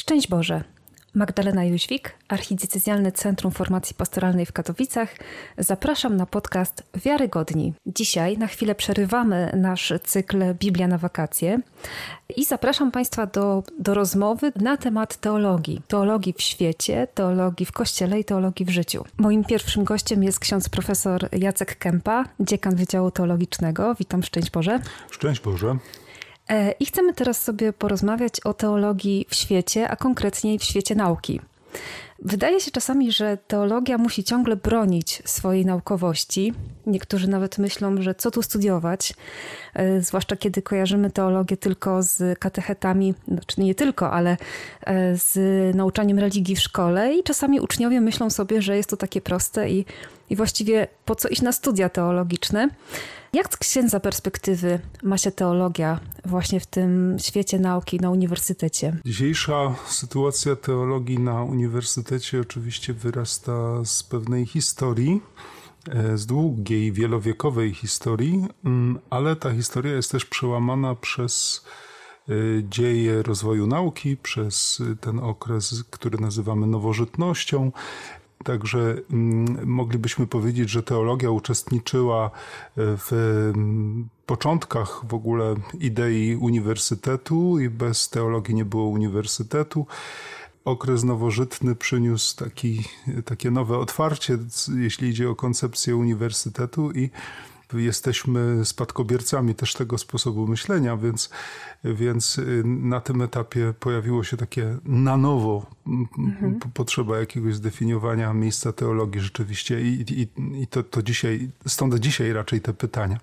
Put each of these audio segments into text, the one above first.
Szczęść Boże! Magdalena Jóźwik, Archidiecezjalne Centrum Formacji Pastoralnej w Katowicach. Zapraszam na podcast Wiarygodni. Dzisiaj na chwilę przerywamy nasz cykl Biblia na wakacje i zapraszam Państwa do rozmowy na temat teologii. Teologii w świecie, teologii w Kościele i teologii w życiu. Moim pierwszym gościem jest ksiądz profesor Jacek Kempa, dziekan Wydziału Teologicznego. Witam, szczęść Boże. Szczęść Boże. I chcemy teraz sobie porozmawiać o teologii w świecie, a konkretniej w świecie nauki. Wydaje się czasami, że teologia musi ciągle bronić swojej naukowości. Niektórzy nawet myślą, że co tu studiować, zwłaszcza kiedy kojarzymy teologię tylko z katechetami, znaczy nie tylko, ale z nauczaniem religii w szkole i czasami uczniowie myślą sobie, że jest to takie proste i właściwie po co iść na studia teologiczne. Jak z księdza perspektywy ma się teologia właśnie w tym świecie nauki na uniwersytecie? Dzisiejsza sytuacja teologii na uniwersytecie oczywiście wyrasta z pewnej historii, z długiej, wielowiekowej historii, ale ta historia jest też przełamana przez dzieje rozwoju nauki, przez ten okres, który nazywamy nowożytnością. Także moglibyśmy powiedzieć, że teologia uczestniczyła w początkach w ogóle idei uniwersytetu i bez teologii nie było uniwersytetu. Okres nowożytny przyniósł takie nowe otwarcie, jeśli idzie o koncepcję uniwersytetu i jesteśmy spadkobiercami też tego sposobu myślenia, więc na tym etapie pojawiło się takie na nowo potrzeba jakiegoś zdefiniowania miejsca teologii rzeczywiście i to dzisiaj, stąd dzisiaj raczej te pytania.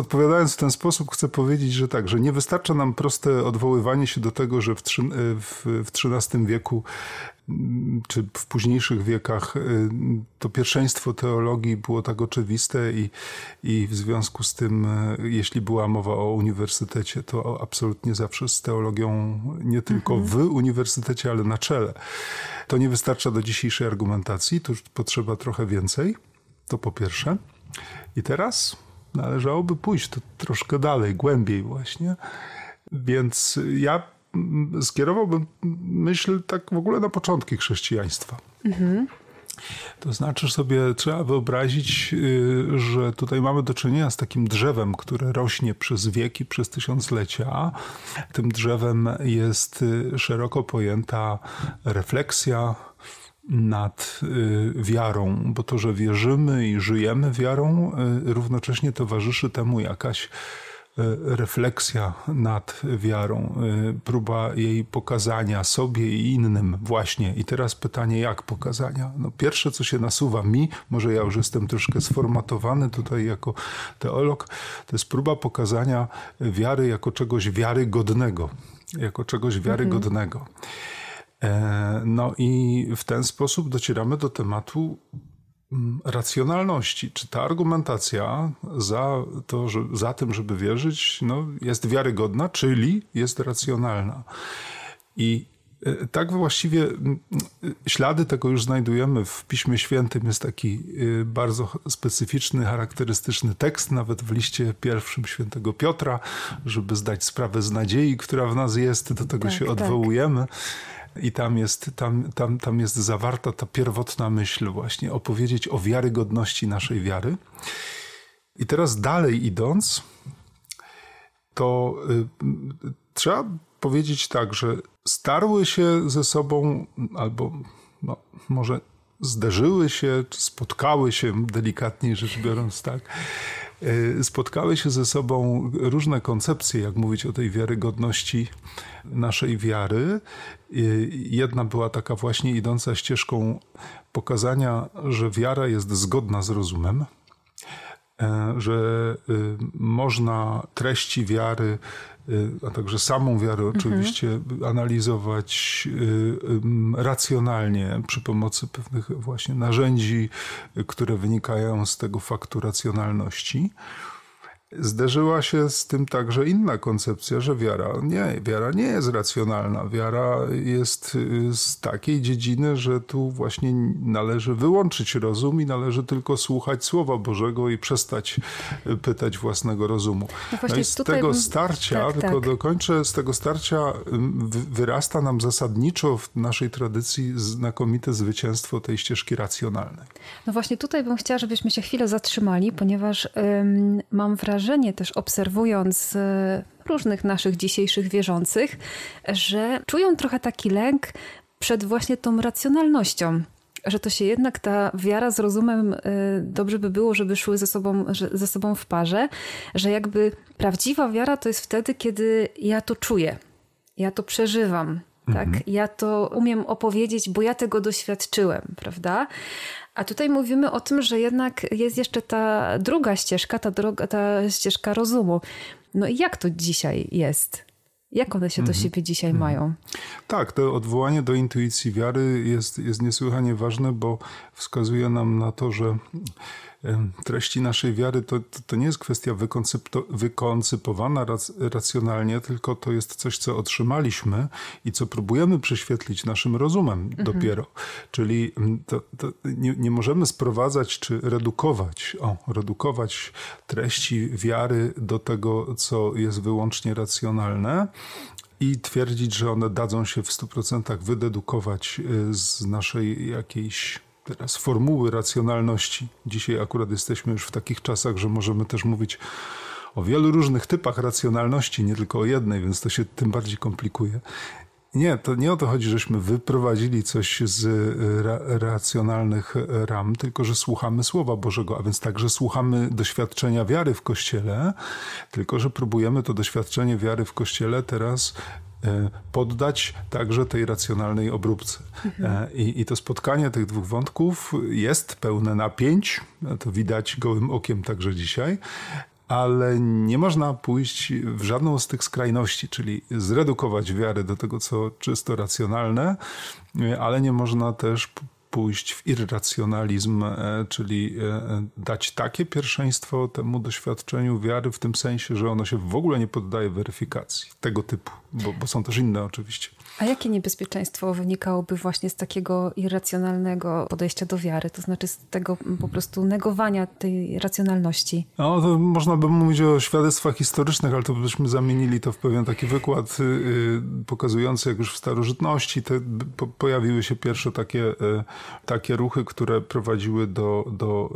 Odpowiadając w ten sposób, chcę powiedzieć, że tak, że nie wystarcza nam proste odwoływanie się do tego, że w XIII wieku czy w późniejszych wiekach to pierwszeństwo teologii było tak oczywiste i w związku z tym, jeśli była mowa o uniwersytecie, to absolutnie zawsze z teologią nie tylko w uniwersytecie, ale na czele. To nie wystarcza do dzisiejszej argumentacji, tu potrzeba trochę więcej, to po pierwsze. I teraz należałoby pójść to troszkę dalej, głębiej właśnie, więc ja skierowałbym myśl tak w ogóle na początki chrześcijaństwa. To znaczy sobie trzeba wyobrazić, że tutaj mamy do czynienia z takim drzewem, które rośnie przez wieki, przez tysiąclecia. Tym drzewem jest szeroko pojęta refleksja nad wiarą, bo to, że wierzymy i żyjemy wiarą, równocześnie towarzyszy temu jakaś refleksja nad wiarą, próba jej pokazania sobie i innym właśnie. I teraz pytanie, jak pokazania? No pierwsze, co się nasuwa mi, może ja już jestem troszkę sformatowany tutaj jako teolog, to jest próba pokazania wiary jako czegoś wiarygodnego. No i w ten sposób docieramy do tematu racjonalności. Czy ta argumentacja za tym, żeby wierzyć, jest wiarygodna, czyli jest racjonalna. I tak właściwie ślady tego już znajdujemy w Piśmie Świętym. Jest taki bardzo specyficzny, charakterystyczny tekst, nawet w liście pierwszym świętego Piotra, żeby zdać sprawę z nadziei, która w nas jest, do tego się odwołujemy. I tam jest zawarta ta pierwotna myśl właśnie, opowiedzieć o wiarygodności naszej wiary. I teraz dalej idąc, to trzeba powiedzieć tak, że starły się ze sobą, albo może zderzyły się, czy spotkały się, delikatniej rzecz biorąc, tak, spotkały się ze sobą różne koncepcje, jak mówić o tej wiarygodności naszej wiary. Jedna była taka właśnie idąca ścieżką pokazania, że wiara jest zgodna z rozumem, że można treści wiary, a także samą wiarę oczywiście analizować racjonalnie przy pomocy pewnych właśnie narzędzi, które wynikają z tego faktu racjonalności. Zderzyła się z tym także inna koncepcja, że wiara nie jest racjonalna. Wiara jest z takiej dziedziny, że tu właśnie należy wyłączyć rozum i należy tylko słuchać Słowa Bożego i przestać pytać własnego rozumu. No i z tego starcia, tylko dokończę, z tego starcia wyrasta nam zasadniczo w naszej tradycji znakomite zwycięstwo tej ścieżki racjonalnej. No właśnie tutaj bym chciała, żebyśmy się chwilę zatrzymali, ponieważ mam wrażenie też, obserwując różnych naszych dzisiejszych wierzących, że czują trochę taki lęk przed właśnie tą racjonalnością, że to się jednak ta wiara z rozumem dobrze by było, żeby szły ze sobą w parze, że jakby prawdziwa wiara to jest wtedy, kiedy ja to czuję, ja to przeżywam, tak? Ja to umiem opowiedzieć, bo ja tego doświadczyłem, prawda? A tutaj mówimy o tym, że jednak jest jeszcze ta druga ścieżka, ta ścieżka rozumu. No i jak to dzisiaj jest? Jak one się do siebie dzisiaj mają? Tak, to odwołanie do intuicji wiary jest niesłychanie ważne, bo wskazuje nam na to, że treści naszej wiary to nie jest kwestia wykoncypowana racjonalnie, tylko to jest coś, co otrzymaliśmy i co próbujemy prześwietlić naszym rozumem dopiero. Czyli nie możemy sprowadzać czy redukować treści wiary do tego, co jest wyłącznie racjonalne, i twierdzić, że one dadzą się w 100% wydedukować z naszej jakiejś teraz formuły racjonalności. Dzisiaj akurat jesteśmy już w takich czasach, że możemy też mówić o wielu różnych typach racjonalności, nie tylko o jednej, więc to się tym bardziej komplikuje. Nie, to nie o to chodzi, żeśmy wyprowadzili coś z racjonalnych ram, tylko że słuchamy Słowa Bożego, a więc także słuchamy doświadczenia wiary w Kościele, tylko że próbujemy to doświadczenie wiary w Kościele teraz poddać także tej racjonalnej obróbce. I to spotkanie tych dwóch wątków jest pełne napięć, to widać gołym okiem także dzisiaj, ale nie można pójść w żadną z tych skrajności, czyli zredukować wiarę do tego, co czysto racjonalne, ale nie można też pójść w irracjonalizm, czyli dać takie pierwszeństwo temu doświadczeniu wiary w tym sensie, że ono się w ogóle nie poddaje weryfikacji tego typu, bo są też inne oczywiście. A jakie niebezpieczeństwo wynikałoby właśnie z takiego irracjonalnego podejścia do wiary? To znaczy z tego po prostu negowania tej racjonalności? No to można by mówić o świadectwach historycznych, ale to byśmy zamienili to w pewien taki wykład pokazujący, jak już w starożytności pojawiły się pierwsze takie ruchy, które prowadziły do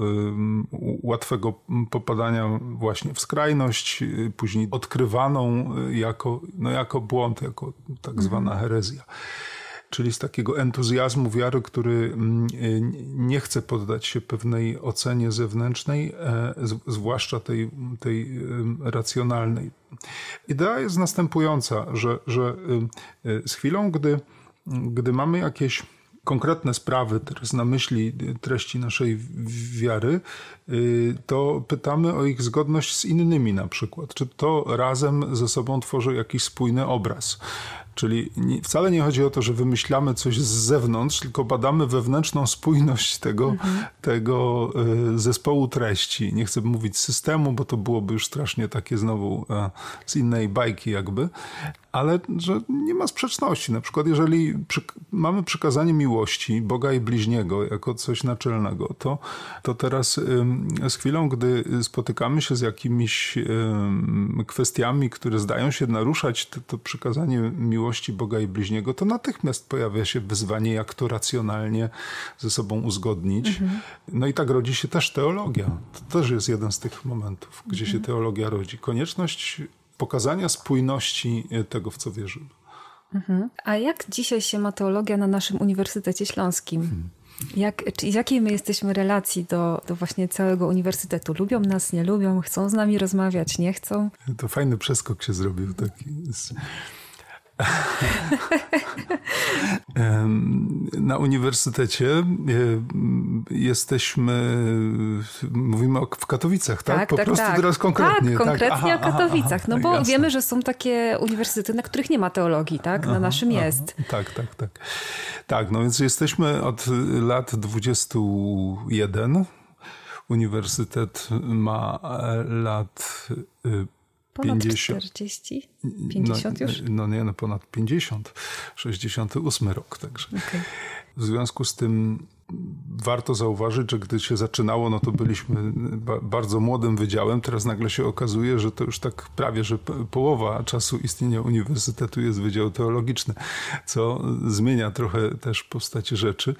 łatwego popadania właśnie w skrajność, później odkrywaną jako błąd, jako tak zwana herezja. Czyli z takiego entuzjazmu wiary, który nie chce poddać się pewnej ocenie zewnętrznej, zwłaszcza tej racjonalnej. Idea jest następująca, że z chwilą, gdy mamy jakieś konkretne sprawy teraz na myśli treści naszej wiary, to pytamy o ich zgodność z innymi na przykład. Czy to razem ze sobą tworzy jakiś spójny obraz? Czyli wcale nie chodzi o to, że wymyślamy coś z zewnątrz, tylko badamy wewnętrzną spójność tego zespołu treści. Nie chcę mówić systemu, bo to byłoby już strasznie takie znowu z innej bajki jakby. Ale że nie ma sprzeczności. Na przykład jeżeli mamy przykazanie miłości Boga i bliźniego jako coś naczelnego, to teraz z chwilą, gdy spotykamy się z jakimiś kwestiami, które zdają się naruszać to przykazanie miłości Boga i bliźniego, to natychmiast pojawia się wyzwanie, jak to racjonalnie ze sobą uzgodnić. No i tak rodzi się też teologia. To też jest jeden z tych momentów, gdzie się teologia rodzi. Konieczność pokazania spójności tego, w co wierzymy. A jak dzisiaj się ma teologia na naszym Uniwersytecie Śląskim? W jakiej my jesteśmy relacji do właśnie całego uniwersytetu? Lubią nas, nie lubią? Chcą z nami rozmawiać, nie chcą? To fajny przeskok się zrobił taki. Na uniwersytecie mówimy w Katowicach, tak? Po prostu teraz konkretnie. Tak, konkretnie o Katowicach. No bo jasne. Wiemy, że są takie uniwersytety, na których nie ma teologii, tak? Na naszym jest. Tak, no więc jesteśmy od lat 21 Uniwersytet ma lat... Ponad 40? 50 już? No nie, ponad 50. 68 rok także. Okay. W związku z tym warto zauważyć, że gdy się zaczynało, no to byliśmy bardzo młodym wydziałem. Teraz nagle się okazuje, że to już tak prawie, że połowa czasu istnienia uniwersytetu jest Wydział Teologiczny, co zmienia trochę też postać rzeczy.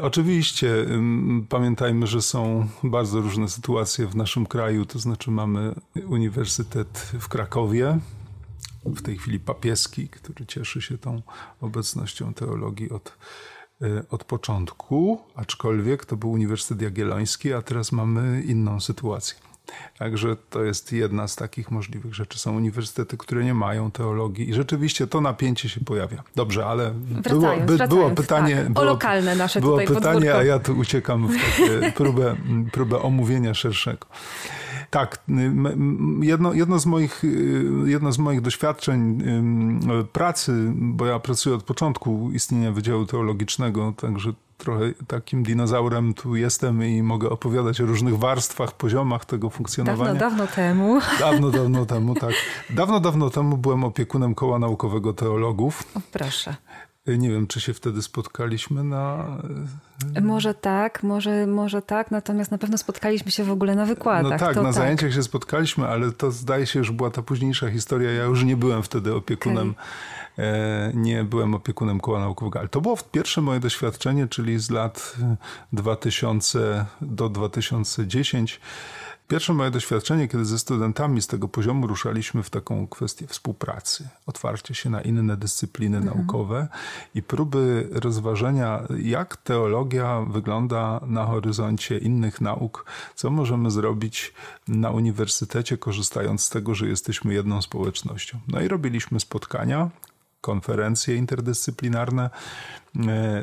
Oczywiście pamiętajmy, że są bardzo różne sytuacje w naszym kraju, to znaczy mamy Uniwersytet w Krakowie, w tej chwili papieski, który cieszy się tą obecnością teologii od początku, aczkolwiek to był Uniwersytet Jagielloński, a teraz mamy inną sytuację. Także to jest jedna z takich możliwych rzeczy. Są uniwersytety, które nie mają teologii i rzeczywiście to napięcie się pojawia. Dobrze, ale było pytanie... Tak, było, o lokalne nasze było tutaj pytanie, podwórko. A ja tu uciekam w takie próbę omówienia szerszego. Tak, jedno z moich doświadczeń pracy, bo ja pracuję od początku istnienia Wydziału Teologicznego, także trochę takim dinozaurem tu jestem i mogę opowiadać o różnych warstwach, poziomach tego funkcjonowania. Dawno, dawno temu, tak. Dawno temu byłem opiekunem Koła Naukowego Teologów. O, proszę. Nie wiem, czy się wtedy spotkaliśmy na... Może tak, natomiast na pewno spotkaliśmy się w ogóle na wykładach. No tak, na zajęciach się spotkaliśmy, ale to zdaje się, że była ta późniejsza historia. Ja już nie byłem wtedy opiekunem, nie byłem opiekunem Koła Naukowego. Ale to było pierwsze moje doświadczenie, czyli z lat 2000 do 2010. Pierwsze moje doświadczenie, kiedy ze studentami z tego poziomu ruszaliśmy w taką kwestię współpracy, otwarcie się na inne dyscypliny naukowe i próby rozważenia, jak teologia wygląda na horyzoncie innych nauk, co możemy zrobić na uniwersytecie, korzystając z tego, że jesteśmy jedną społecznością. No i robiliśmy spotkania, konferencje interdyscyplinarne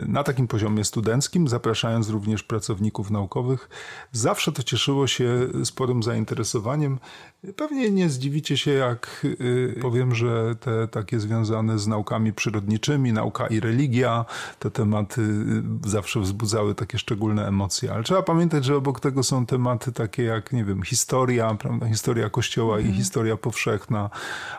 na takim poziomie studenckim, zapraszając również pracowników naukowych. Zawsze to cieszyło się sporym zainteresowaniem. Pewnie nie zdziwicie się, jak powiem, że te takie związane z naukami przyrodniczymi, nauka i religia, te tematy zawsze wzbudzały takie szczególne emocje. Ale trzeba pamiętać, że obok tego są tematy takie jak, nie wiem, historia, prawda? Historia Kościoła i historia powszechna,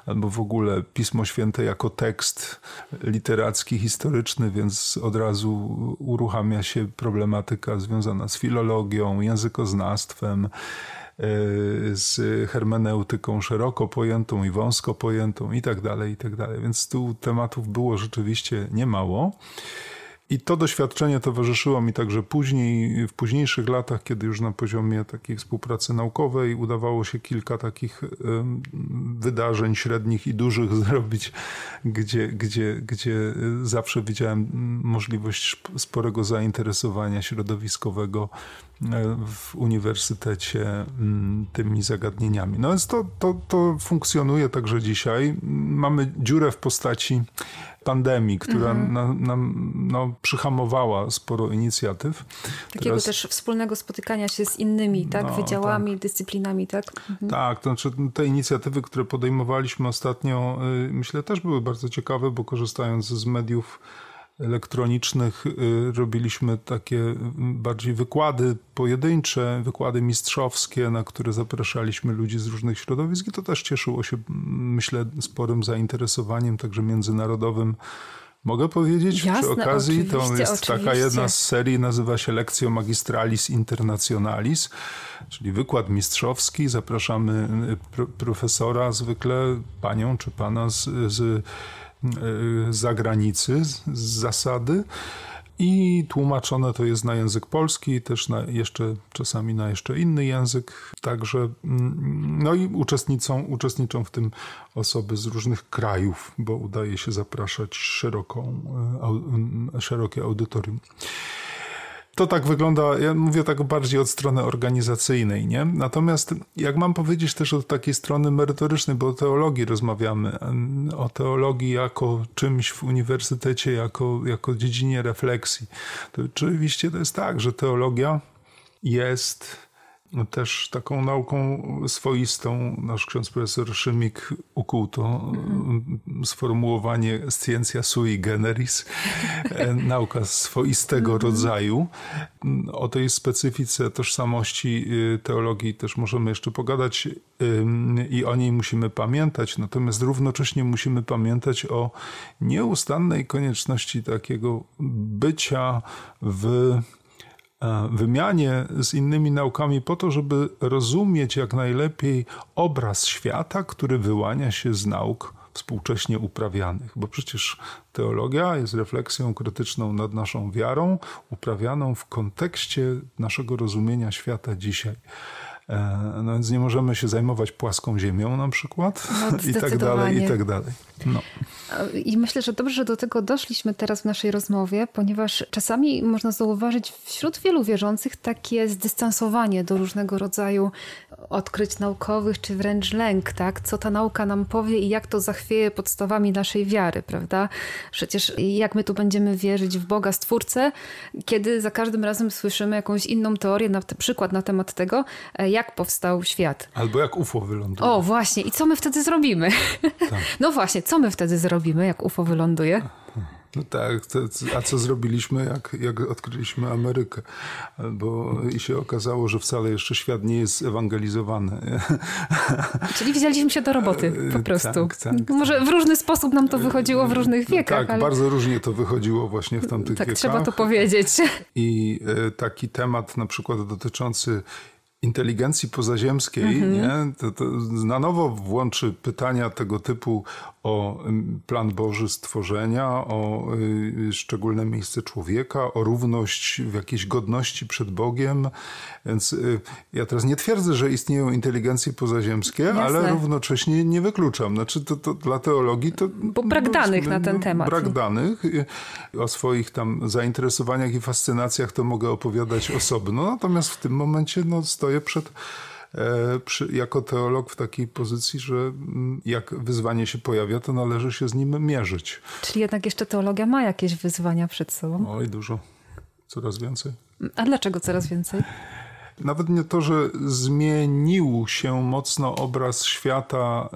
albo w ogóle Pismo Święte jako tekst literacki, historyczny, więc od razu uruchamia się problematyka związana z filologią, językoznawstwem, z hermeneutyką szeroko pojętą i wąsko pojętą i tak dalej, i tak dalej. Więc tu tematów było rzeczywiście niemało. I to doświadczenie towarzyszyło mi także później, w późniejszych latach, kiedy już na poziomie takiej współpracy naukowej udawało się kilka takich wydarzeń średnich i dużych zrobić, gdzie zawsze widziałem możliwość sporego zainteresowania środowiskowego w uniwersytecie tymi zagadnieniami. No więc to funkcjonuje także dzisiaj. Mamy dziurę w postaci pandemii, która nam przyhamowała sporo inicjatyw. Takiego teraz... też wspólnego spotykania się z innymi, tak? No, wydziałami, tak. Dyscyplinami, tak? Mhm. Tak, to znaczy te inicjatywy, które podejmowaliśmy ostatnio, myślę, też były bardzo ciekawe, bo korzystając z mediów elektronicznych robiliśmy takie bardziej wykłady pojedyncze, wykłady mistrzowskie, na które zapraszaliśmy ludzi z różnych środowisk i to też cieszyło się, myślę, sporym zainteresowaniem, także międzynarodowym. Mogę powiedzieć przy okazji, to jest taka jedna z serii, nazywa się Lectio Magistralis Internationalis, czyli wykład mistrzowski. Zapraszamy profesora zwykle, panią czy pana z zagranicy z zasady i tłumaczone to jest na język polski, też na jeszcze, czasami na jeszcze inny język. Także, no i uczestniczą w tym osoby z różnych krajów, bo udaje się zapraszać szerokie audytorium. To tak wygląda, ja mówię tak bardziej od strony organizacyjnej, nie? Natomiast jak mam powiedzieć też od takiej strony merytorycznej, bo o teologii rozmawiamy, o teologii jako czymś w uniwersytecie, jako dziedzinie refleksji, to oczywiście to jest tak, że teologia jest też taką nauką swoistą. Nasz ksiądz profesor Szymik ukuł to sformułowanie scientia sui generis, nauka swoistego rodzaju. O tej specyfice tożsamości teologii też możemy jeszcze pogadać i o niej musimy pamiętać, natomiast równocześnie musimy pamiętać o nieustannej konieczności takiego bycia w wymianie z innymi naukami po to, żeby rozumieć jak najlepiej obraz świata, który wyłania się z nauk współcześnie uprawianych. Bo przecież teologia jest refleksją krytyczną nad naszą wiarą, uprawianą w kontekście naszego rozumienia świata dzisiaj. No więc nie możemy się zajmować płaską ziemią na przykład i tak dalej, i tak dalej. No. I myślę, że dobrze, że do tego doszliśmy teraz w naszej rozmowie, ponieważ czasami można zauważyć wśród wielu wierzących takie zdystansowanie do różnego rodzaju odkryć naukowych, czy wręcz lęk, tak? Co ta nauka nam powie i jak to zachwieje podstawami naszej wiary, prawda? Przecież jak my tu będziemy wierzyć w Boga Stwórcę, kiedy za każdym razem słyszymy jakąś inną teorię, na przykład na temat tego, jak powstał świat. Albo jak UFO wyląduje. O właśnie, i co my wtedy zrobimy? Tak. No właśnie, co my wtedy zrobimy, jak UFO wyląduje? No tak, a co zrobiliśmy, jak odkryliśmy Amerykę? Bo i się okazało, że wcale jeszcze świat nie jest ewangelizowany. Czyli wzięliśmy się do roboty po prostu. Tak. Może w różny sposób nam to wychodziło w różnych wiekach. Tak, ale bardzo różnie to wychodziło właśnie w tamtych wiekach. Tak, trzeba to powiedzieć. I taki temat na przykład dotyczący inteligencji pozaziemskiej, nie? To na nowo włączy pytania tego typu o plan Boży stworzenia, o szczególne miejsce człowieka, o równość w jakiejś godności przed Bogiem. Więc ja teraz nie twierdzę, że istnieją inteligencje pozaziemskie, jasne, ale równocześnie nie wykluczam. Znaczy to dla teologii to... Bo brak danych na ten temat. Brak danych. O swoich tam zainteresowaniach i fascynacjach to mogę opowiadać osobno, natomiast w tym momencie stoję jako teolog w takiej pozycji, że jak wyzwanie się pojawia, to należy się z nim mierzyć. Czyli jednak jeszcze teologia ma jakieś wyzwania przed sobą? Oj, dużo. Coraz więcej. A dlaczego coraz więcej? Nawet nie to, że zmienił się mocno obraz świata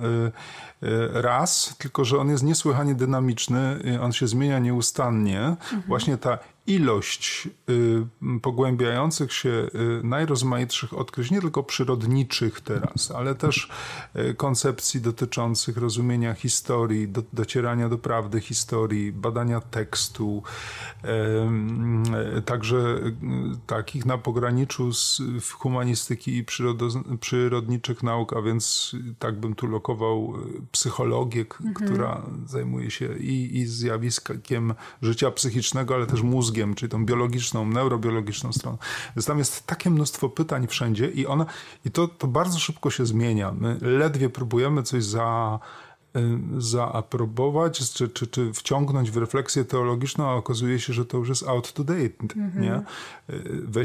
raz, tylko że on jest niesłychanie dynamiczny, on się zmienia nieustannie. Właśnie ta ilość pogłębiających się najrozmaitszych odkryć, nie tylko przyrodniczych teraz, ale też koncepcji dotyczących rozumienia historii, docierania do prawdy historii, badania tekstu, także takich na pograniczu z humanistyki i przyrodniczych nauk, a więc tak bym tu lokował psychologię, która zajmuje się i zjawiskiem życia psychicznego, ale też mózgu, czyli tą biologiczną, neurobiologiczną stronę. Więc tam jest takie mnóstwo pytań wszędzie i to bardzo szybko się zmienia. My ledwie próbujemy coś zaaprobować czy wciągnąć w refleksję teologiczną, a okazuje się, że to już jest out to date. Nie?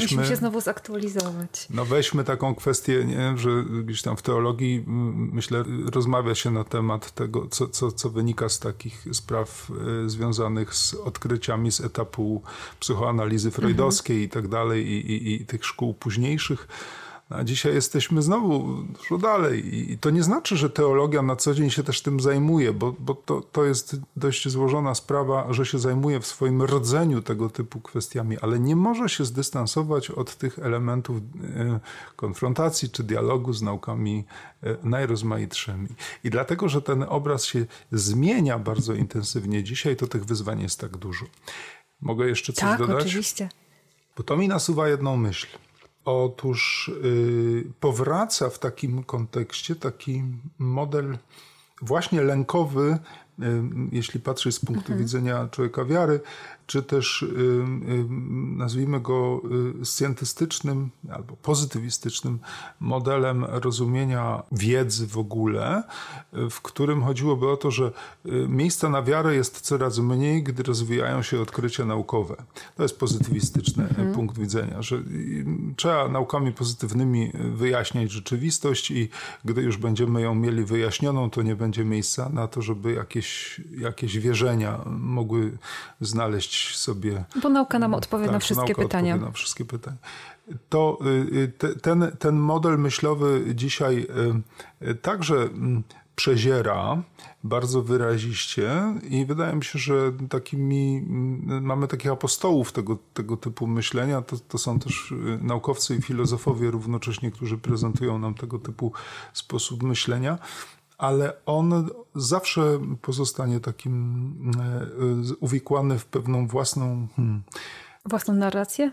Musimy się znowu zaktualizować. No weźmy taką kwestię, nie? Że gdzieś tam w teologii, myślę, rozmawia się na temat tego, co wynika z takich spraw związanych z odkryciami z etapu psychoanalizy freudowskiej i tak dalej i tych szkół późniejszych. A dzisiaj jesteśmy znowu dużo dalej i to nie znaczy, że teologia na co dzień się też tym zajmuje, bo to jest dość złożona sprawa, że się zajmuje w swoim rdzeniu tego typu kwestiami, ale nie może się zdystansować od tych elementów konfrontacji czy dialogu z naukami najrozmaitszymi. I dlatego, że ten obraz się zmienia bardzo intensywnie dzisiaj, to tych wyzwań jest tak dużo. Mogę jeszcze coś dodać? Tak, oczywiście. Bo to mi nasuwa jedną myśl. Otóż powraca w takim kontekście taki model właśnie lękowy, jeśli patrzeć z punktu widzenia człowieka wiary, czy też nazwijmy go scjentystycznym albo pozytywistycznym modelem rozumienia wiedzy w ogóle, w którym chodziłoby o to, że miejsca na wiarę jest coraz mniej, gdy rozwijają się odkrycia naukowe. To jest pozytywistyczny punkt widzenia, że trzeba naukami pozytywnymi wyjaśniać rzeczywistość i gdy już będziemy ją mieli wyjaśnioną, to nie będzie miejsca na to, żeby jakieś wierzenia mogły znaleźć odpowiedzieć sobie. Bo nauka nam odpowie na wszystkie pytania. Na wszystkie pytania. To ten model myślowy dzisiaj także przeziera bardzo wyraziście i wydaje mi się, że mamy takich apostołów tego typu myślenia. To są też naukowcy i filozofowie równocześnie, którzy prezentują nam tego typu sposób myślenia, ale on zawsze pozostanie takim uwikłany w pewną własną narrację,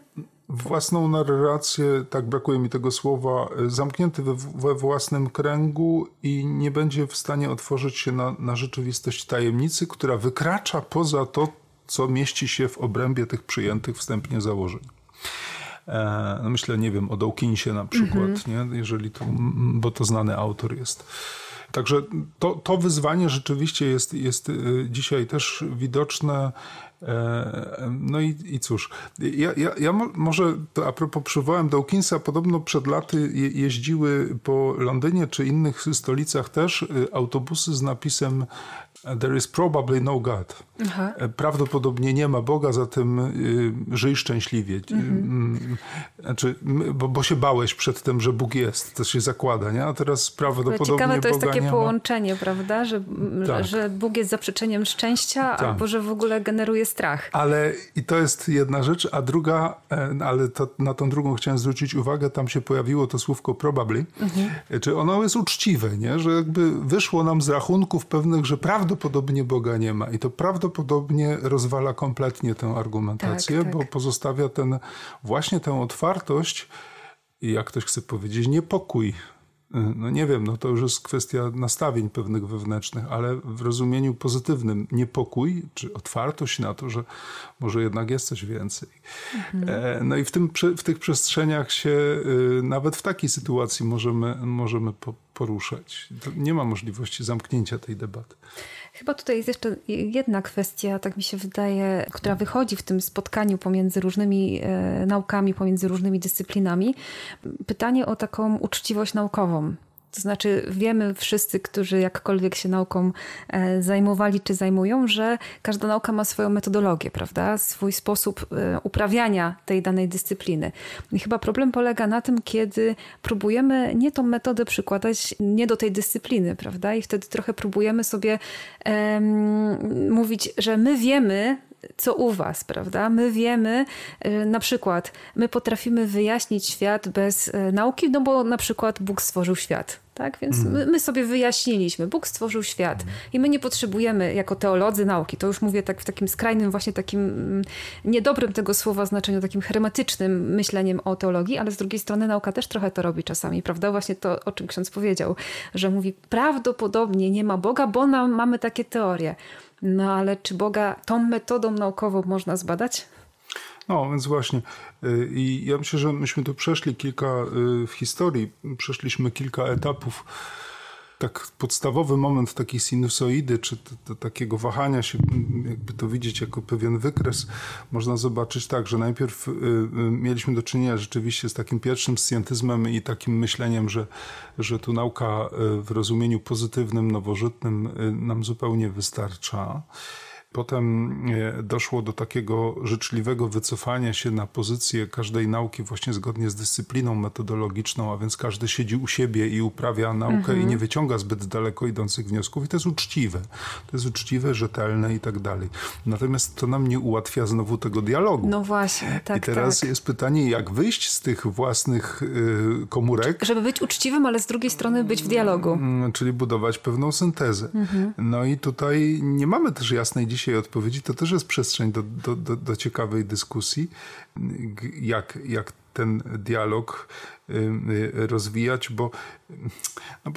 tak, brakuje mi tego słowa, zamknięty we własnym kręgu i nie będzie w stanie otworzyć się na rzeczywistość tajemnicy, która wykracza poza to, co mieści się w obrębie tych przyjętych wstępnie założeń. Myślę, nie wiem, o Dawkinsie na przykład, nie? Bo to znany autor jest. Także to wyzwanie rzeczywiście jest dzisiaj też widoczne. No i cóż, ja może a propos przywołałem Dawkinsa, podobno przed laty jeździły po Londynie czy innych stolicach też autobusy z napisem There is probably no God. Aha. Prawdopodobnie nie ma Boga, zatem żyj szczęśliwie. Znaczy, bo się bałeś przedtem, że Bóg jest, to się zakłada, nie? A teraz prawdopodobnie Boga nie ma. Ciekawe to jest takie połączenie, prawda? Że Bóg jest zaprzeczeniem szczęścia, albo że w ogóle generuje strach. Ale i to jest jedna rzecz, a druga, ale na tą drugą chciałem zwrócić uwagę, tam się pojawiło to słówko probably, czy ono jest uczciwe, nie? Że jakby wyszło nam z rachunków pewnych, że prawdopodobnie Boga nie ma. I to prawdopodobnie rozwala kompletnie tę argumentację, bo pozostawia tę otwartość i, jak ktoś chce powiedzieć, niepokój. No nie wiem, to już jest kwestia nastawień pewnych wewnętrznych, ale w rozumieniu pozytywnym niepokój, czy otwartość na to, że może jednak jest coś więcej. No i w tych przestrzeniach się nawet w takiej sytuacji możemy poruszać. To nie ma możliwości zamknięcia tej debaty. Chyba tutaj jest jeszcze jedna kwestia, tak mi się wydaje, która wychodzi w tym spotkaniu pomiędzy różnymi naukami, pomiędzy różnymi dyscyplinami. Pytanie o taką uczciwość naukową. To znaczy, wiemy wszyscy, którzy jakkolwiek się nauką zajmowali czy zajmują, że każda nauka ma swoją metodologię, prawda? Swój sposób uprawiania tej danej dyscypliny. I chyba problem polega na tym, kiedy próbujemy nie tą metodę przykładać nie do tej dyscypliny, prawda? I wtedy trochę próbujemy sobie mówić, że my wiemy, co u was, prawda? My wiemy, na przykład, my potrafimy wyjaśnić świat bez nauki, bo na przykład Bóg stworzył świat. Tak? Więc my sobie wyjaśniliśmy. Bóg stworzył świat i my nie potrzebujemy jako teolodzy nauki. To już mówię tak w takim skrajnym, właśnie takim niedobrym tego słowa znaczeniu, takim hermetycznym myśleniem o teologii, ale z drugiej strony nauka też trochę to robi czasami, prawda? Właśnie to, o czym ksiądz powiedział, że mówi prawdopodobnie nie ma Boga, bo mamy takie teorie. No ale czy Boga tą metodą naukową można zbadać? No, więc właśnie. I ja myślę, że myśmy tu przeszli przeszliśmy kilka etapów. Tak podstawowy moment takiej sinusoidy, czy takiego wahania się, jakby to widzieć jako pewien wykres, można zobaczyć tak, że najpierw mieliśmy do czynienia rzeczywiście z takim pierwszym scjentyzmem i takim myśleniem, że tu nauka w rozumieniu pozytywnym, nowożytnym nam zupełnie wystarcza. Potem doszło do takiego życzliwego wycofania się na pozycję każdej nauki właśnie zgodnie z dyscypliną metodologiczną, a więc każdy siedzi u siebie i uprawia naukę i nie wyciąga zbyt daleko idących wniosków. I to jest uczciwe. To jest uczciwe, rzetelne i tak dalej. Natomiast to nam nie ułatwia znowu tego dialogu. No właśnie, tak. I teraz jest pytanie, jak wyjść z tych własnych komórek. Żeby być uczciwym, ale z drugiej strony być w dialogu. Czyli budować pewną syntezę. No i tutaj nie mamy też jasnej dzisiaj odpowiedzi, to też jest przestrzeń do ciekawej dyskusji, jak ten dialog rozwijać, bo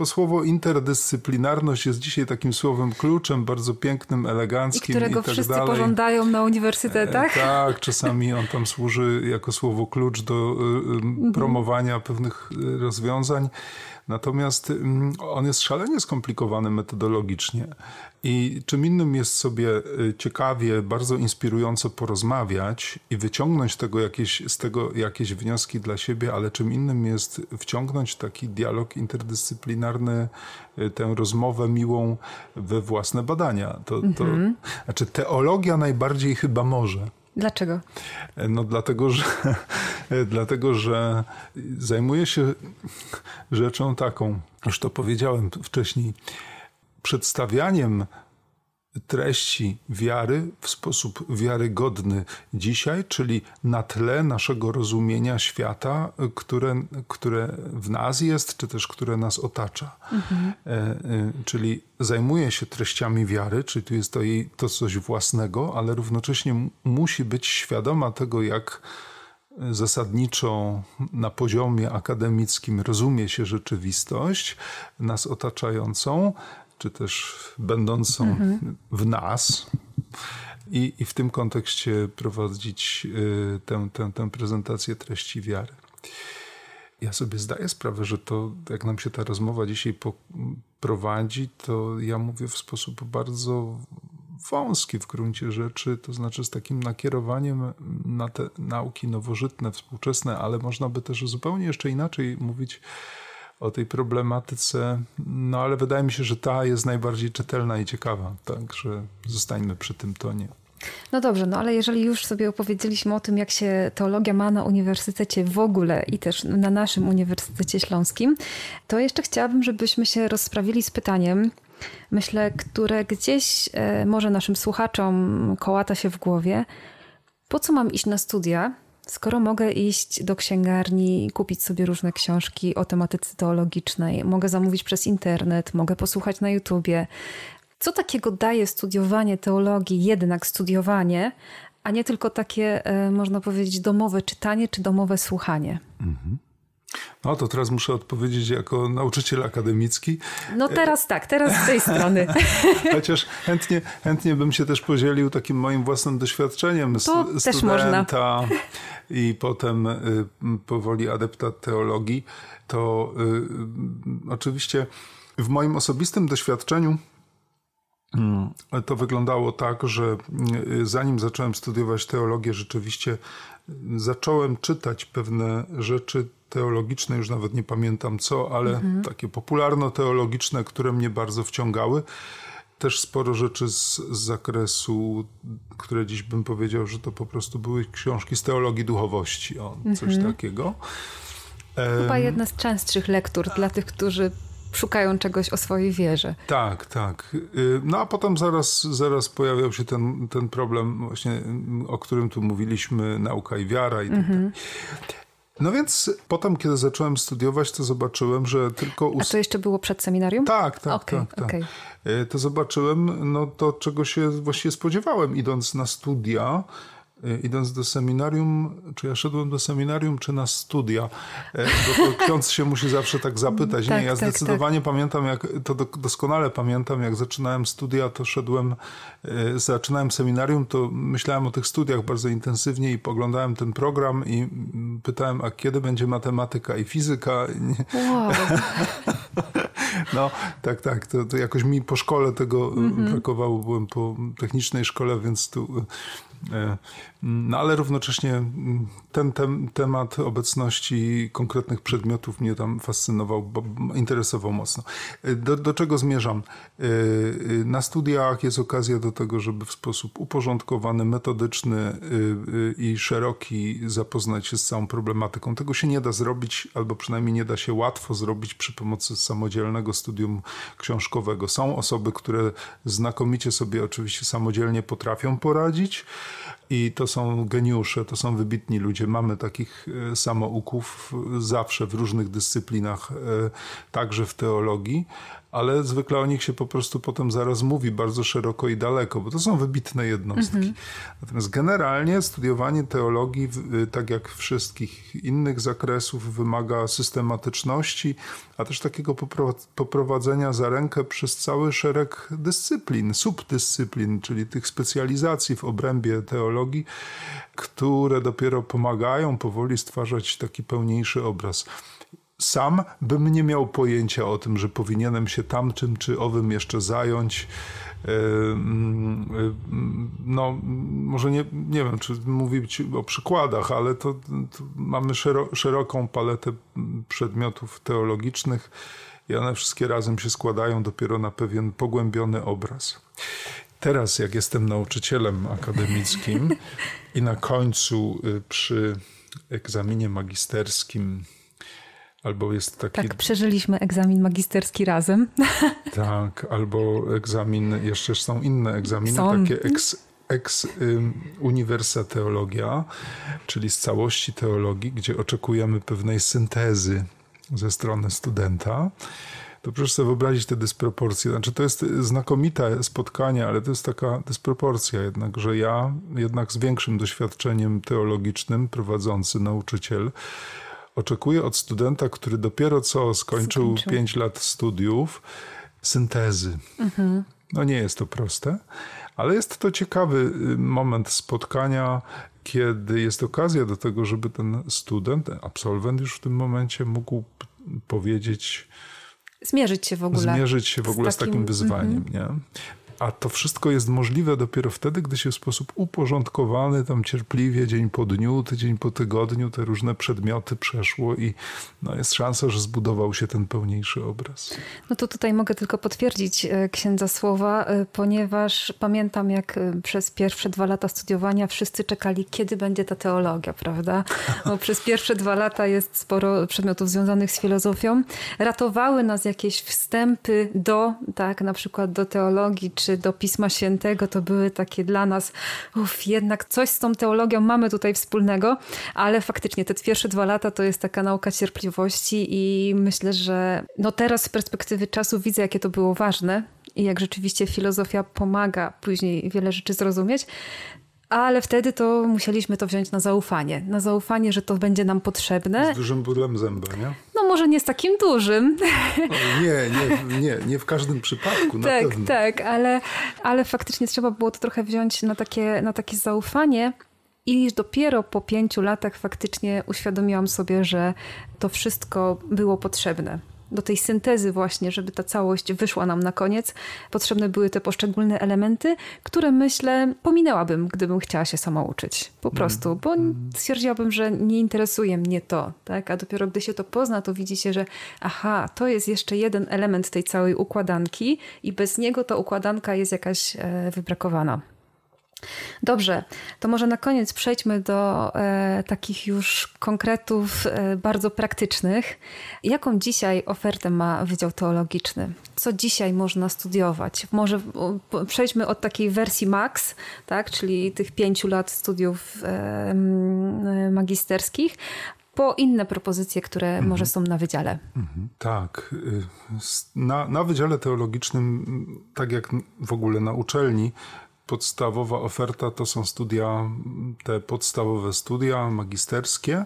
słowo interdyscyplinarność jest dzisiaj takim słowem kluczem, bardzo pięknym, eleganckim i tak dalej. I którego wszyscy pożądają na uniwersytetach. Tak, czasami on tam służy jako słowo klucz do promowania pewnych rozwiązań. Natomiast on jest szalenie skomplikowany metodologicznie i czym innym jest sobie ciekawie, bardzo inspirująco porozmawiać i wyciągnąć z tego jakieś wnioski dla siebie, ale czym innym trudnym jest wciągnąć taki dialog interdyscyplinarny, tę rozmowę miłą we własne badania. To znaczy teologia najbardziej chyba może. Dlaczego? No dlatego, że zajmuję się rzeczą taką, już to powiedziałem wcześniej, przedstawianiem treści wiary w sposób wiarygodny dzisiaj, czyli na tle naszego rozumienia świata, które w nas jest, czy też które nas otacza. Mhm. Czyli zajmuje się treściami wiary, czyli tu jest to coś własnego, ale równocześnie musi być świadoma tego, jak zasadniczo na poziomie akademickim rozumie się rzeczywistość nas otaczającą, czy też będącą w nas i w tym kontekście prowadzić tę prezentację treści wiary. Ja sobie zdaję sprawę, że to, jak nam się ta rozmowa dzisiaj prowadzi, to ja mówię w sposób bardzo wąski w gruncie rzeczy, to znaczy z takim nakierowaniem na te nauki nowożytne, współczesne, ale można by też zupełnie jeszcze inaczej mówić o tej problematyce, no ale wydaje mi się, że ta jest najbardziej czytelna i ciekawa, także zostańmy przy tym tonie. No dobrze, no ale jeżeli już sobie opowiedzieliśmy o tym, jak się teologia ma na uniwersytecie w ogóle i też na naszym Uniwersytecie Śląskim, to jeszcze chciałabym, żebyśmy się rozprawili z pytaniem, myślę, które gdzieś może naszym słuchaczom kołata się w głowie. Po co mam iść na studia, skoro mogę iść do księgarni, kupić sobie różne książki o tematyce teologicznej, mogę zamówić przez internet, mogę posłuchać na YouTubie. Co takiego daje studiowanie teologii, jednak studiowanie, a nie tylko takie, można powiedzieć, domowe czytanie czy domowe słuchanie? Mhm. No to teraz muszę odpowiedzieć jako nauczyciel akademicki. No teraz tak, teraz z tej strony. Chociaż chętnie bym się też podzielił takim moim własnym doświadczeniem to studenta też można. I potem powoli adepta teologii. To oczywiście w moim osobistym doświadczeniu to wyglądało tak, że zanim zacząłem studiować teologię, rzeczywiście zacząłem czytać pewne rzeczy teologiczne, już nawet nie pamiętam co, ale takie popularno-teologiczne, które mnie bardzo wciągały. Też sporo rzeczy z zakresu, które dziś bym powiedział, że to po prostu były książki z teologii duchowości. O, coś takiego. Chyba jedna z częstszych lektur dla tych, którzy szukają czegoś o swojej wierze. Tak, tak. No a potem zaraz pojawiał się ten problem właśnie, o którym tu mówiliśmy, nauka i wiara i tak. No więc potem, kiedy zacząłem studiować, to zobaczyłem, że tylko... A to jeszcze było przed seminarium? Tak. To zobaczyłem, no to czego się właściwie spodziewałem, idąc na studia, idąc do seminarium, czy ja szedłem do seminarium, czy na studia, bo to ksiądz się musi zawsze tak zapytać. Nie, ja zdecydowanie pamiętam, doskonale pamiętam, jak zaczynałem studia, to zaczynałem seminarium, to myślałem o tych studiach bardzo intensywnie i poglądałem ten program i pytałem, a kiedy będzie matematyka i fizyka? Wow. No, tak, to jakoś mi po szkole tego brakowało, byłem po technicznej szkole, więc tu... No ale równocześnie ten temat obecności konkretnych przedmiotów mnie tam fascynował, bo interesował mocno. Do czego zmierzam? Na studiach jest okazja do tego, żeby w sposób uporządkowany, metodyczny i szeroki zapoznać się z całą problematyką. Tego się nie da zrobić, albo przynajmniej nie da się łatwo zrobić przy pomocy samodzielnego studium książkowego. Są osoby, które znakomicie sobie oczywiście samodzielnie potrafią poradzić, i to są geniusze, to są wybitni ludzie. Mamy takich samouków zawsze w różnych dyscyplinach, także w teologii, ale zwykle o nich się po prostu potem zaraz mówi bardzo szeroko i daleko, bo to są wybitne jednostki. Natomiast generalnie studiowanie teologii, tak jak wszystkich innych zakresów, wymaga systematyczności, a też takiego poprowadzenia za rękę przez cały szereg dyscyplin, subdyscyplin, czyli tych specjalizacji w obrębie teologii, które dopiero pomagają powoli stwarzać taki pełniejszy obraz. sam bym nie miał pojęcia o tym, że powinienem się tam czym czy owym jeszcze zająć. No, może nie wiem, czy mówić o przykładach, ale to mamy szeroką paletę przedmiotów teologicznych i one wszystkie razem się składają dopiero na pewien pogłębiony obraz. Teraz, jak jestem nauczycielem akademickim i na końcu przy egzaminie magisterskim, albo jest taki... Tak, przeżyliśmy egzamin magisterski razem. Tak, albo egzamin, jeszcze są inne egzaminy, takie uniwersa teologia, czyli z całości teologii, gdzie oczekujemy pewnej syntezy ze strony studenta. To proszę sobie wyobrazić te dysproporcje. Znaczy, to jest znakomite spotkanie, ale to jest taka dysproporcja jednak, że ja jednak z większym doświadczeniem teologicznym, prowadzący nauczyciel, oczekuję od studenta, który dopiero co skończył 5 lat studiów, syntezy. Mhm. No nie jest to proste, ale jest to ciekawy moment spotkania, kiedy jest okazja do tego, żeby ten student, absolwent już w tym momencie mógł powiedzieć... Zmierzyć się w ogóle z takim wyzwaniem, nie? A to wszystko jest możliwe dopiero wtedy, gdy się w sposób uporządkowany, tam cierpliwie, dzień po dniu, tydzień po tygodniu, te różne przedmioty przeszło i no, jest szansa, że zbudował się ten pełniejszy obraz. No to tutaj mogę tylko potwierdzić księdza słowa, ponieważ pamiętam, jak przez pierwsze 2 lata studiowania wszyscy czekali, kiedy będzie ta teologia, prawda? Bo przez pierwsze 2 lata jest sporo przedmiotów związanych z filozofią. Ratowały nas jakieś wstępy na przykład do teologii, czy do Pisma Świętego, to były takie dla nas, jednak coś z tą teologią mamy tutaj wspólnego, ale faktycznie te pierwsze 2 lata to jest taka nauka cierpliwości i myślę, że teraz z perspektywy czasu widzę, jakie to było ważne i jak rzeczywiście filozofia pomaga później wiele rzeczy zrozumieć, ale wtedy to musieliśmy to wziąć na zaufanie, że to będzie nam potrzebne. Z dużym bólem zęba, nie? No może nie z takim dużym. Nie w każdym przypadku, na pewno. Tak, ale faktycznie trzeba było to trochę wziąć na takie zaufanie i dopiero po 5 latach faktycznie uświadomiłam sobie, że to wszystko było potrzebne. Do tej syntezy właśnie, żeby ta całość wyszła nam na koniec, potrzebne były te poszczególne elementy, które myślę pominęłabym, gdybym chciała się sama uczyć. Po prostu, bo stwierdziłabym, że nie interesuje mnie to, tak? A dopiero gdy się to pozna, to widzi się, że to jest jeszcze jeden element tej całej układanki i bez niego ta układanka jest jakaś wybrakowana. Dobrze, to może na koniec przejdźmy do takich już konkretów bardzo praktycznych. Jaką dzisiaj ofertę ma Wydział Teologiczny? Co dzisiaj można studiować? Może przejdźmy od takiej wersji max, tak, czyli tych 5 lat studiów magisterskich, po inne propozycje, które może są na wydziale. Tak. Na Wydziale Teologicznym, tak jak w ogóle na uczelni, podstawowa oferta to są studia, te podstawowe studia magisterskie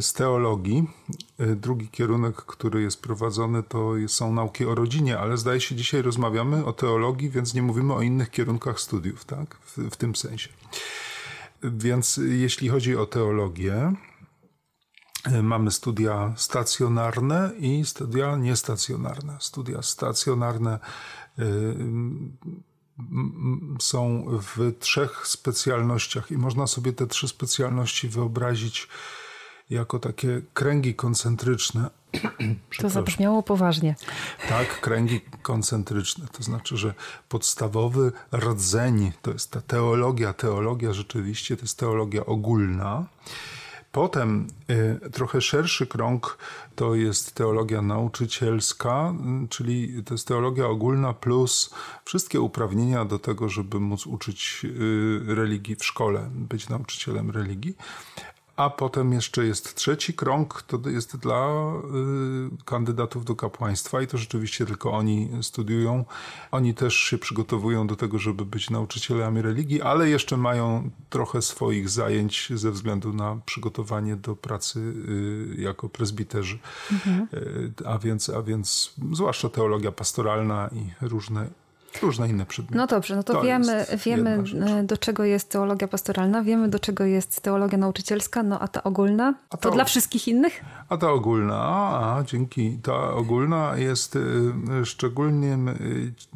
z teologii. Drugi kierunek, który jest prowadzony, to są nauki o rodzinie, ale zdaje się, dzisiaj rozmawiamy o teologii, więc nie mówimy o innych kierunkach studiów, tak? W tym sensie. Więc jeśli chodzi o teologię, mamy studia stacjonarne i studia niestacjonarne. Studia stacjonarne są w 3 specjalnościach i można sobie te 3 specjalności wyobrazić jako takie kręgi koncentryczne. To zabrzmiało poważnie. Tak, kręgi koncentryczne. To znaczy, że podstawowy rdzeń to jest ta teologia. Teologia rzeczywiście to jest teologia ogólna. Potem trochę szerszy krąg to jest teologia nauczycielska, czyli to jest teologia ogólna plus wszystkie uprawnienia do tego, żeby móc uczyć religii w szkole, być nauczycielem religii. A potem jeszcze jest 3 krąg, to jest dla kandydatów do kapłaństwa i to rzeczywiście tylko oni studiują. Oni też się przygotowują do tego, żeby być nauczycielami religii, ale jeszcze mają trochę swoich zajęć ze względu na przygotowanie do pracy jako prezbiterzy. A więc zwłaszcza teologia pastoralna i różne Różne inne przedmioty. No dobrze, no to wiemy do czego jest teologia pastoralna, wiemy do czego jest teologia nauczycielska, no a ta ogólna? To dla wszystkich innych? A ta ogólna, dzięki. Ta ogólna jest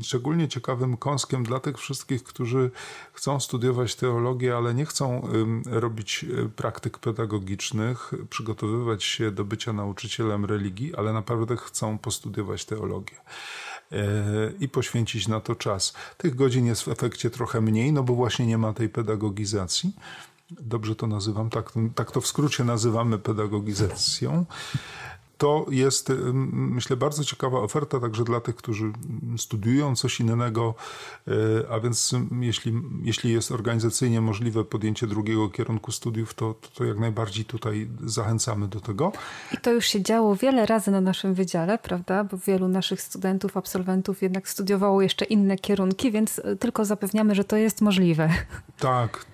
szczególnie ciekawym kąskiem dla tych wszystkich, którzy chcą studiować teologię, ale nie chcą robić praktyk pedagogicznych, przygotowywać się do bycia nauczycielem religii, ale naprawdę chcą postudiować teologię i poświęcić na to czas. Tych godzin jest w efekcie trochę mniej, no bo właśnie nie ma tej pedagogizacji. Dobrze to nazywam, tak to w skrócie nazywamy pedagogizacją. To jest, myślę, bardzo ciekawa oferta także dla tych, którzy studiują coś innego, a więc jeśli jest organizacyjnie możliwe podjęcie drugiego kierunku studiów, to jak najbardziej tutaj zachęcamy do tego. I to już się działo wiele razy na naszym wydziale, prawda? Bo wielu naszych studentów, absolwentów jednak studiowało jeszcze inne kierunki, więc tylko zapewniamy, że to jest możliwe. Tak.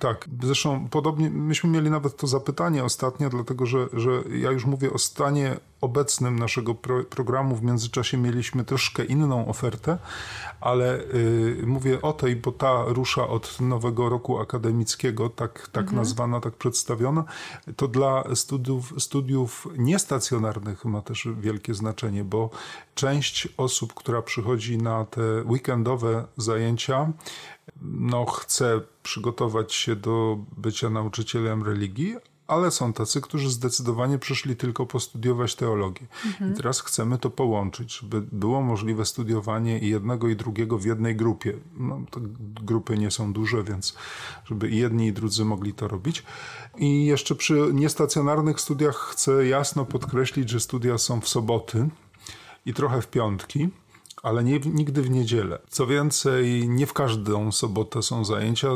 Zresztą podobnie, myśmy mieli nawet to zapytanie ostatnio, dlatego że ja już mówię o stanie obecnym naszego programu. W międzyczasie mieliśmy troszkę inną ofertę, ale mówię o tej, bo ta rusza od nowego roku akademickiego, tak nazwana, tak przedstawiona. To dla studiów niestacjonarnych ma też wielkie znaczenie, bo część osób, która przychodzi na te weekendowe zajęcia, chce przygotować się do bycia nauczycielem religii, ale są tacy, którzy zdecydowanie przyszli tylko postudiować teologię. I teraz chcemy to połączyć, żeby było możliwe studiowanie i jednego i drugiego w jednej grupie. Te grupy nie są duże, więc żeby i jedni i drudzy mogli to robić. I jeszcze przy niestacjonarnych studiach chcę jasno podkreślić, że studia są w soboty i trochę w piątki, ale nigdy w niedzielę. Co więcej, nie w każdą sobotę są zajęcia.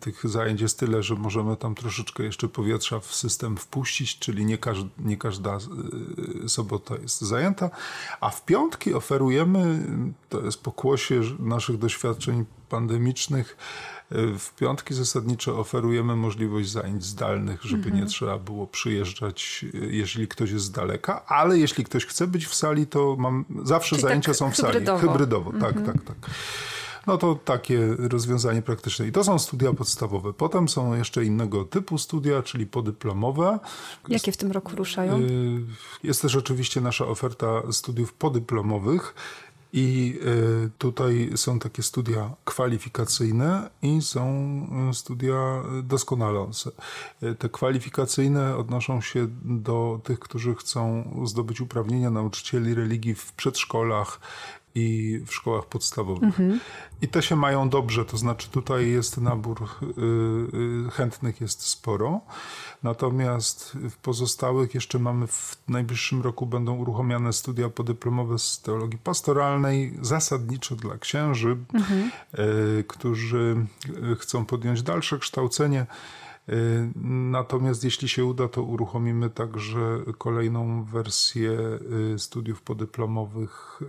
Tych zajęć jest tyle, że możemy tam troszeczkę jeszcze powietrza w system wpuścić, czyli nie każda sobota jest zajęta. A w piątki oferujemy, to jest pokłosie naszych doświadczeń pandemicznych, w piątki zasadniczo oferujemy możliwość zajęć zdalnych, żeby nie trzeba było przyjeżdżać, jeśli ktoś jest z daleka, ale jeśli ktoś chce być w sali, to czyli zajęcia tak są w sali. Hybrydowo. Tak. No to takie rozwiązanie praktyczne. I to są studia podstawowe. Potem są jeszcze innego typu studia, czyli podyplomowe. Jakie w tym roku ruszają? Jest też oczywiście nasza oferta studiów podyplomowych. I tutaj są takie studia kwalifikacyjne i są studia doskonalące. Te kwalifikacyjne odnoszą się do tych, którzy chcą zdobyć uprawnienia nauczycieli religii w przedszkolach i w szkołach podstawowych. I te się mają dobrze, to znaczy tutaj jest nabór, chętnych jest sporo. Natomiast w pozostałych jeszcze mamy, w najbliższym roku będą uruchomiane studia podyplomowe z teologii pastoralnej, zasadniczo dla księży, którzy chcą podjąć dalsze kształcenie. Natomiast jeśli się uda, to uruchomimy także kolejną wersję studiów podyplomowych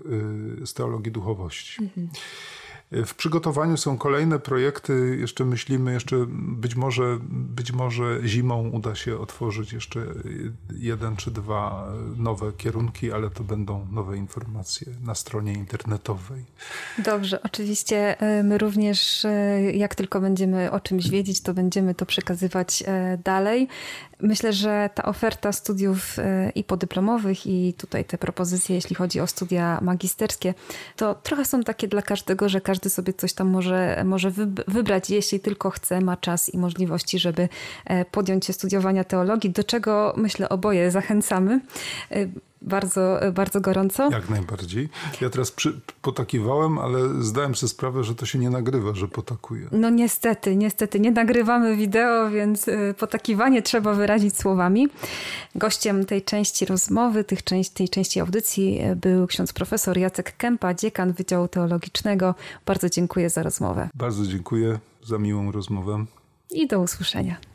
z teologii duchowości. W przygotowaniu są kolejne projekty, jeszcze myślimy, być może zimą uda się otworzyć jeszcze 1 czy 2 nowe kierunki, ale to będą nowe informacje na stronie internetowej. Dobrze, oczywiście my również, jak tylko będziemy o czymś wiedzieć, to będziemy to przekazywać dalej. Myślę, że ta oferta studiów i podyplomowych, i tutaj te propozycje, jeśli chodzi o studia magisterskie, to trochę są takie dla każdego, że każdy sobie coś tam może wybrać, jeśli tylko chce, ma czas i możliwości, żeby podjąć się studiowania teologii, do czego, myślę, oboje zachęcamy. Bardzo, bardzo gorąco. Jak najbardziej. Ja teraz potakiwałem, ale zdałem sobie sprawę, że to się nie nagrywa, że potakuję. No niestety nie nagrywamy wideo, więc potakiwanie trzeba wyrazić słowami. Gościem tej części rozmowy, tej części audycji był ksiądz profesor Jacek Kempa, dziekan Wydziału Teologicznego. Bardzo dziękuję za rozmowę. Bardzo dziękuję za miłą rozmowę. I do usłyszenia.